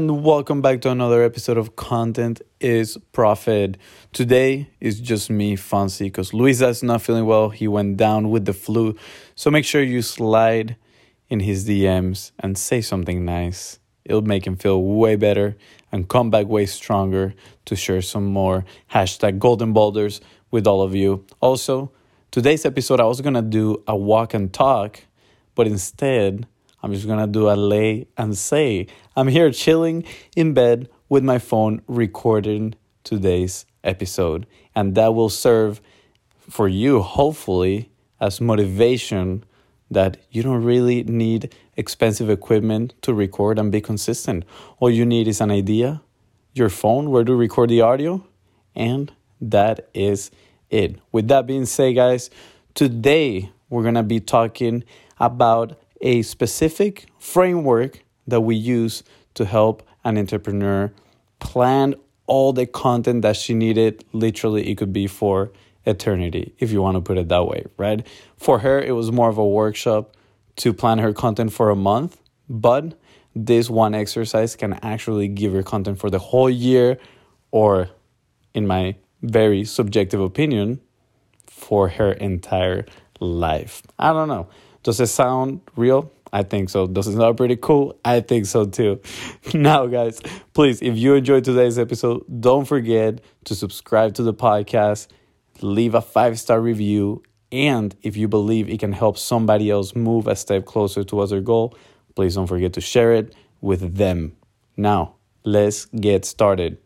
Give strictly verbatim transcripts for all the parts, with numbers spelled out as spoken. and welcome back to another episode of Content is Profit. Today is just me, Fancy, because Luisa is not feeling well. He went down with the flu. So make sure you slide in his D Ms and say something nice. It'll make him feel way better and come back way stronger to share some more hashtag golden boulders with all of you. Also, today's episode, I was going to do a walk and talk, but instead, I'm just going to do a lay and say. I'm here chilling in bed with my phone recording today's episode. And that will serve for you, hopefully, as motivation that you don't really need expensive equipment to record and be consistent. All you need is an idea, your phone, where to record the audio, and that is it. With that being said, guys, today we're going to be talking about a specific framework that we use to help an entrepreneur plan all the content that she needed. Literally, it could be for eternity, if you want to put it that way, right? For her, it was more of a workshop to plan her content for a month, but this one exercise can actually give her content for the whole year, or in my very subjective opinion, for her entire life. I don't know. Does it sound real? I think so. Does it sound pretty cool? I think so too. Now, guys, please, if you enjoyed today's episode, don't forget to subscribe to the podcast, leave a five-star review, and if you believe it can help somebody else move a step closer towards their goal, please don't forget to share it with them. Now, let's get started.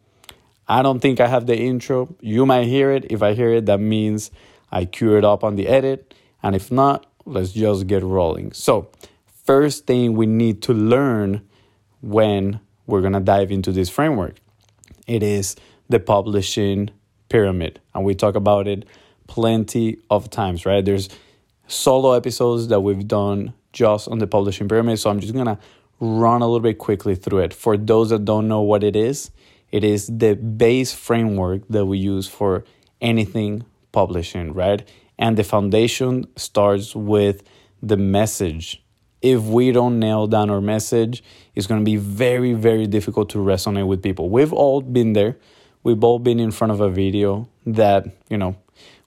I don't think I have the intro. You might hear it. If I hear it, that means I queue it up on the edit, and if not, let's just get rolling. So, first thing we need to learn when we're going to dive into this framework, it is the publishing pyramid. And we talk about it plenty of times, right? There's solo episodes that we've done just on the publishing pyramid. So I'm just going to run a little bit quickly through it. For those that don't know what it is, it is the base framework that we use for anything publishing, right? And the foundation starts with the message. If we don't nail down our message, it's going to be very, very difficult to resonate with people. We've all been there. We've all been in front of a video that, you know,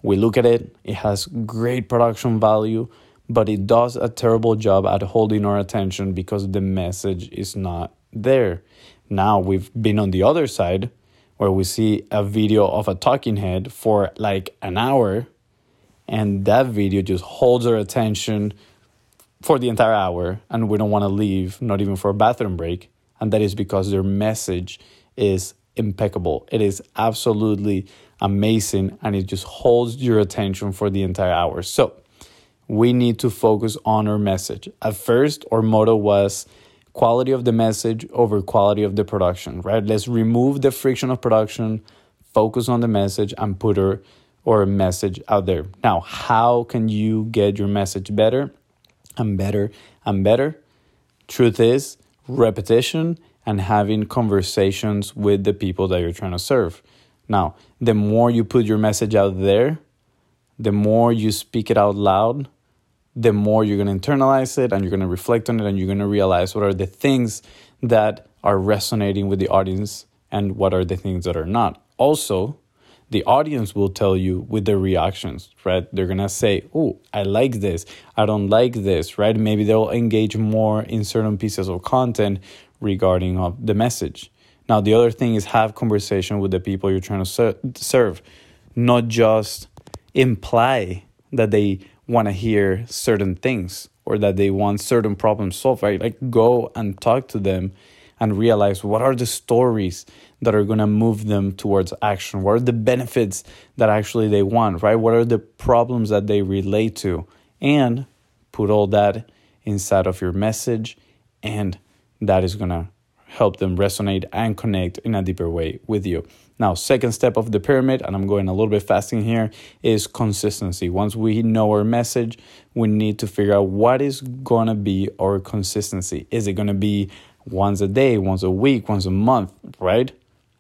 we look at it. It has great production value, but it does a terrible job at holding our attention because the message is not there. Now we've been on the other side where we see a video of a talking head for like an hour, and that video just holds our attention for the entire hour, and we don't want to leave, not even for a bathroom break. And that is because their message is impeccable. It is absolutely amazing, and it just holds your attention for the entire hour. So we need to focus on our message. At first, our motto was quality of the message over quality of the production, right? Let's remove the friction of production, focus on the message, and put our or a message out there. Now, how can you get your message better and better and better? Truth is, repetition and having conversations with the people that you're trying to serve. Now, the more you put your message out there, the more you speak it out loud, the more you're going to internalize it, and you're going to reflect on it, and you're going to realize what are the things that are resonating with the audience and what are the things that are not. Also, the audience will tell you with their reactions, right? They're going to say, oh, I like this. I don't like this, right? Maybe they'll engage more in certain pieces of content regarding of the message. Now, the other thing is have conversation with the people you're trying to ser- serve, not just imply that they want to hear certain things or that they want certain problems solved, right? Like go and talk to them and realize what are the stories that are going to move them towards action. What are the benefits that actually they want, right? What are the problems that they relate to? And put all that inside of your message, and that is going to help them resonate and connect in a deeper way with you. Now, second step of the pyramid, and I'm going a little bit fast in here, is consistency. Once we know our message, we need to figure out what is going to be our consistency. Is it going to be once a day, once a week, once a month, right?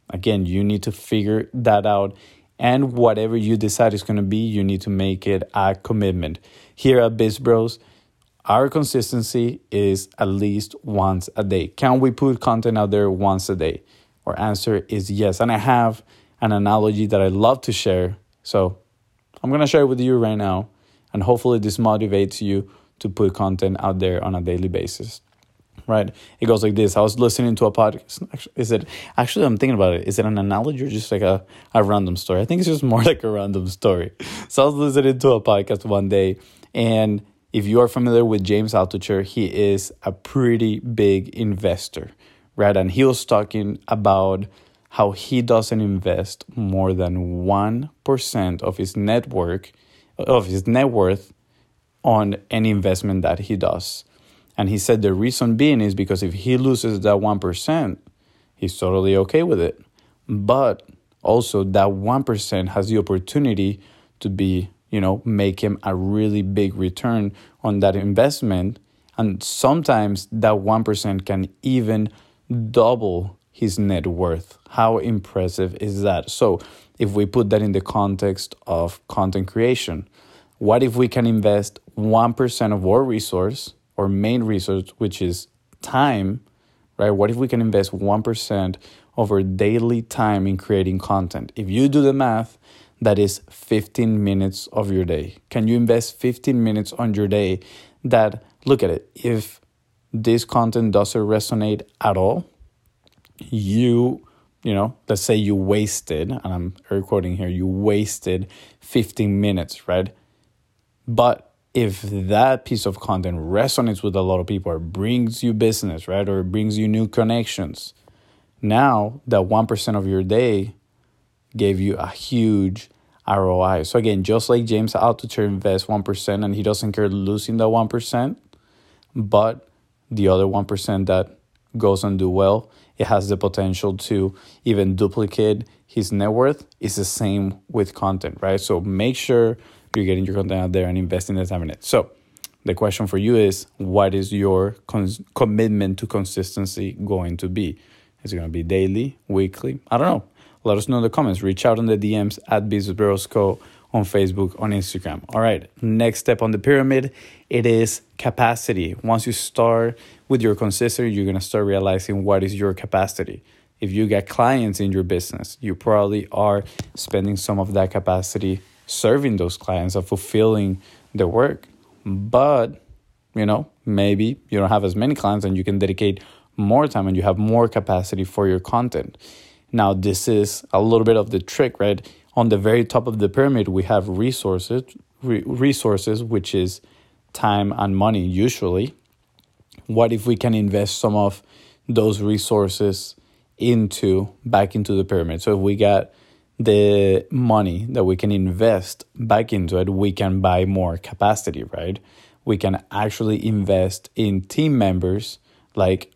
Again, you need to figure that out. And whatever you decide it's going to be, you need to make it a commitment. Here at Biz Bros, Our consistency is at least once a day. Can we put content out there once a day? Our answer is yes. And I have an analogy that I love to share. So I'm going to share it with you right now. And hopefully this motivates you to put content out there on a daily basis. Right? It goes like this. I was listening to a podcast. Is it actually, I'm thinking about it. Is it an analogy or just like a, a random story? I think it's just more like a random story. So I was listening to a podcast one day. And if you are familiar with James Altucher, he is a pretty big investor. Right? And he was talking about how he doesn't invest more than one percent of his network, of his net worth on any investment that he does. And he said the reason being is because if he loses that one percent, he's totally okay with it. But also that one percent has the opportunity to be, you know, make him a really big return on that investment. And sometimes that one percent can even double his net worth. How impressive is that? So if we put that in the context of content creation, what if we can invest one percent of our resource, or main resource, which is time, right? What if we can invest one percent of our daily time in creating content? If you do the math, that is fifteen minutes of your day. Can you invest fifteen minutes on your day that, look at it, if this content doesn't resonate at all, you... You know, let's say you wasted, and I'm air quoting here, you wasted fifteen minutes, right? But if that piece of content resonates with a lot of people or brings you business, right? Or brings you new connections. Now that one percent of your day gave you a huge R O I. So again, just like James Altucher invests one percent and he doesn't care losing that one percent, but the other one percent that goes and do well, it has the potential to even duplicate his net worth. It's the same with content, right? So make sure you're getting your content out there and investing the time in it. So the question for you is, what is your cons- commitment to consistency going to be? Is it going to be daily, weekly? I don't know. Let us know in the comments. Reach out on the D Ms at Biz Bros Co on Facebook, on Instagram. All right. Next step on the pyramid, it is capacity. Once you start with your consistency, you're going to start realizing what is your capacity. If you get clients in your business, you probably are spending some of that capacity serving those clients and fulfilling the work. But, you know, maybe you don't have as many clients and you can dedicate more time and you have more capacity for your content. Now, this is a little bit of the trick, right? On the very top of the pyramid, we have resources, re- resources, which is time and money usually. What if we can invest some of those resources into back into the pyramid? So if we got the money that we can invest back into it, we can buy more capacity, right? We can actually invest in team members like,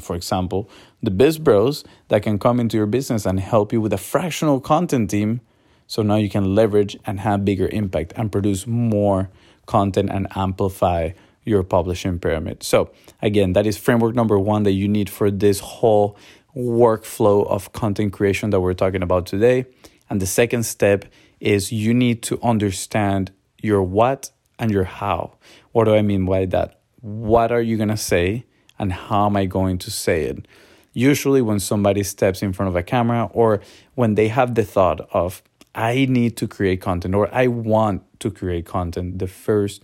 for example, the Biz Bros that can come into your business and help you with a fractional content team. So now you can leverage and have bigger impact and produce more content and amplify your publishing pyramid. So again, that is framework number one that you need for this whole workflow of content creation that we're talking about today. And the second step is you need to understand your what and your how. What do I mean by that? What are you going to say and how am I going to say it? Usually when somebody steps in front of a camera or when they have the thought of, I need to create content or I want to create content, the first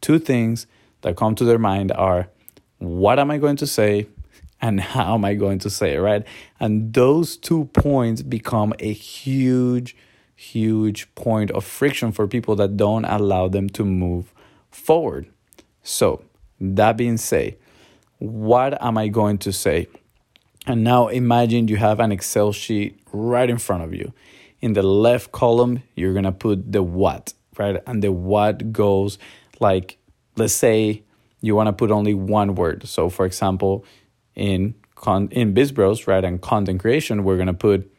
two things that come to their mind are, what am I going to say and how am I going to say it, right? And those two points become a huge, huge point of friction for people that don't allow them to move forward. So that being said, what am I going to say? And now imagine you have an Excel sheet right in front of you. In the left column, you're going to put the what, right? And the what goes like, let's say you want to put only one word. So for example, in con- in Biz Bros, right, and content creation, we're going to put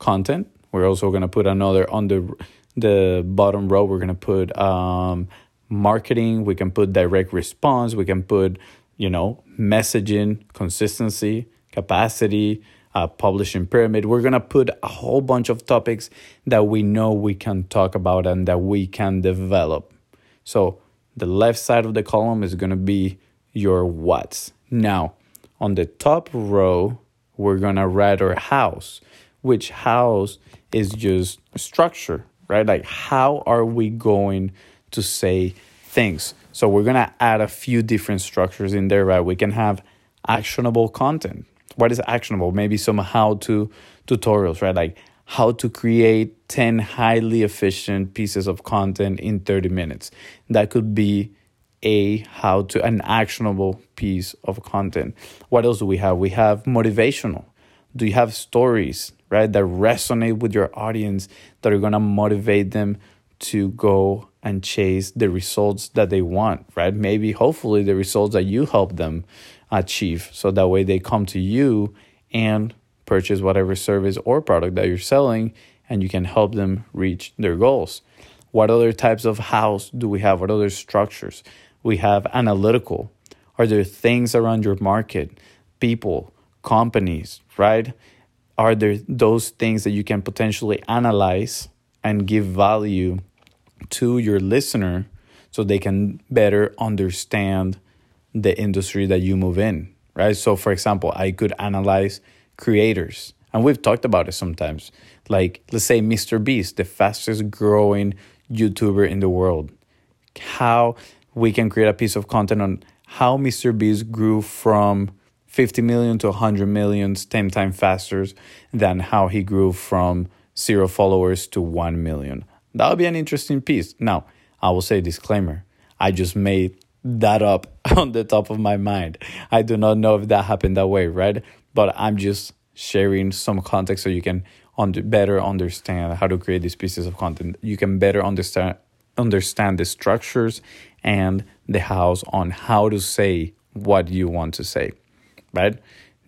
content. We're also going to put another on the, the bottom row. We're going to put um, marketing. We can put direct response. We can put, you know, messaging, consistency, capacity, Uh, publishing pyramid. We're going to put a whole bunch of topics that we know we can talk about and that we can develop. So The left side of the column is going to be your what's. Now, on the top row, we're going to write our hows, which hows is just structure, right? Like, how are we going to say things? So we're going to add a few different structures in there, right? We can have actionable content. What is actionable? Maybe some how-to tutorials, right? Like how to create ten highly efficient pieces of content in thirty minutes. That could be a how to, an actionable piece of content. What else do we have? We have motivational. Do you have stories, right, that resonate with your audience that are going to motivate them to go and chase the results that they want, right? Maybe, hopefully, the results that you help them achieve. So that way they come to you and purchase whatever service or product that you're selling, and you can help them reach their goals. What other types of hows do we have? What other structures? We have analytical. Are there things around your market, people, companies, right? Are there those things that you can potentially analyze and give value to your listener so they can better understand the industry that you move in, right? So, for example, I could analyze creators. And we've talked about it sometimes. Like, let's say Mister Beast, the fastest growing YouTuber in the world. How we can create a piece of content on how Mister Beast grew from fifty million to one hundred million, ten times faster than how he grew from zero followers to one million. That would be an interesting piece. Now, I will say disclaimer. I just made that up on the top of my mind. I do not know if that happened that way, right? But I'm just sharing some context so you can under, better understand how to create these pieces of content. You can better understand understand the structures and the hows on how to say what you want to say, right?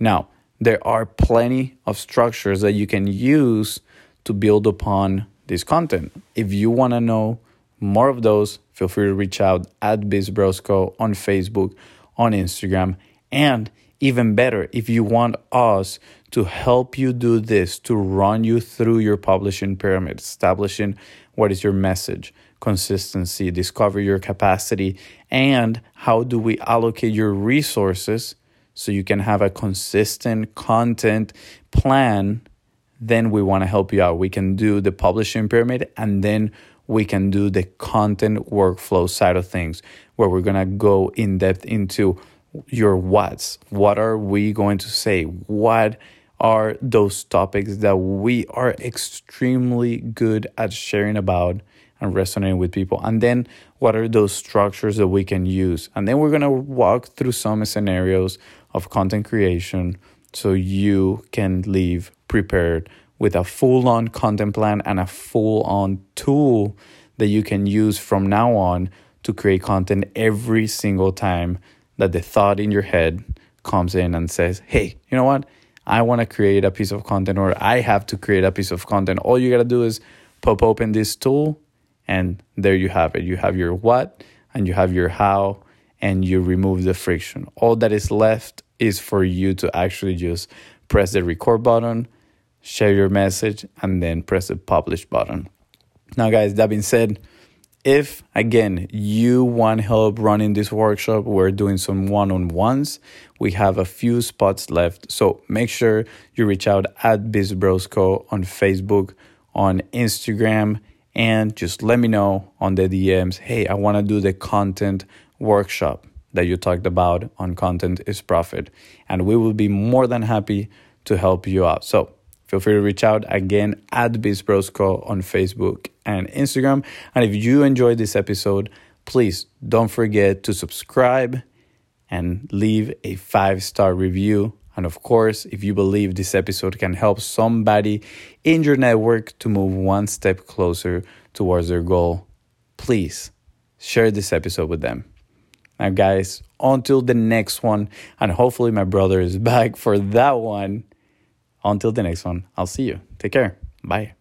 Now, there are plenty of structures that you can use to build upon this content. If you want to know more of those, feel free to reach out at Biz Bros Co on Facebook, on Instagram, and even better, if you want us to help you do this, to run you through your publishing pyramid, establishing what is your message, consistency, discover your capacity, and how do we allocate your resources so you can have a consistent content plan, then we want to help you out. We can do the publishing pyramid, and then we can do the content workflow side of things, where we're going to go in depth into your what's. What are we going to say? What are those topics that we are extremely good at sharing about and resonating with people? And then what are those structures that we can use? And then we're going to walk through some scenarios of content creation so you can leave prepared with a full-on content plan and a full-on tool that you can use from now on to create content every single time that the thought in your head comes in and says, hey, you know what? I want to create a piece of content, or I have to create a piece of content. All you got to do is pop open this tool, and there you have it. You have your what, and you have your how, and you remove the friction. All that is left is for you to actually just press the record button, share your message, and then press the publish button. Now, guys, that being said, if, again, you want help running this workshop, we're doing some one-on-ones. We have a few spots left, so make sure you reach out at Biz Bros Co on Facebook, on Instagram, and just let me know on the D Ms, hey, I want to do the content workshop that you talked about on Content is Profit, and we will be more than happy to help you out. So feel free to reach out again at Biz Bros Co on Facebook and Instagram. And if you enjoyed this episode, please don't forget to subscribe and leave a five-star review. And of course, if you believe this episode can help somebody in your network to move one step closer towards their goal, please share this episode with them. Now, guys, until the next one, and hopefully my brother is back for that one. Until the next one, I'll see you. Take care. Bye.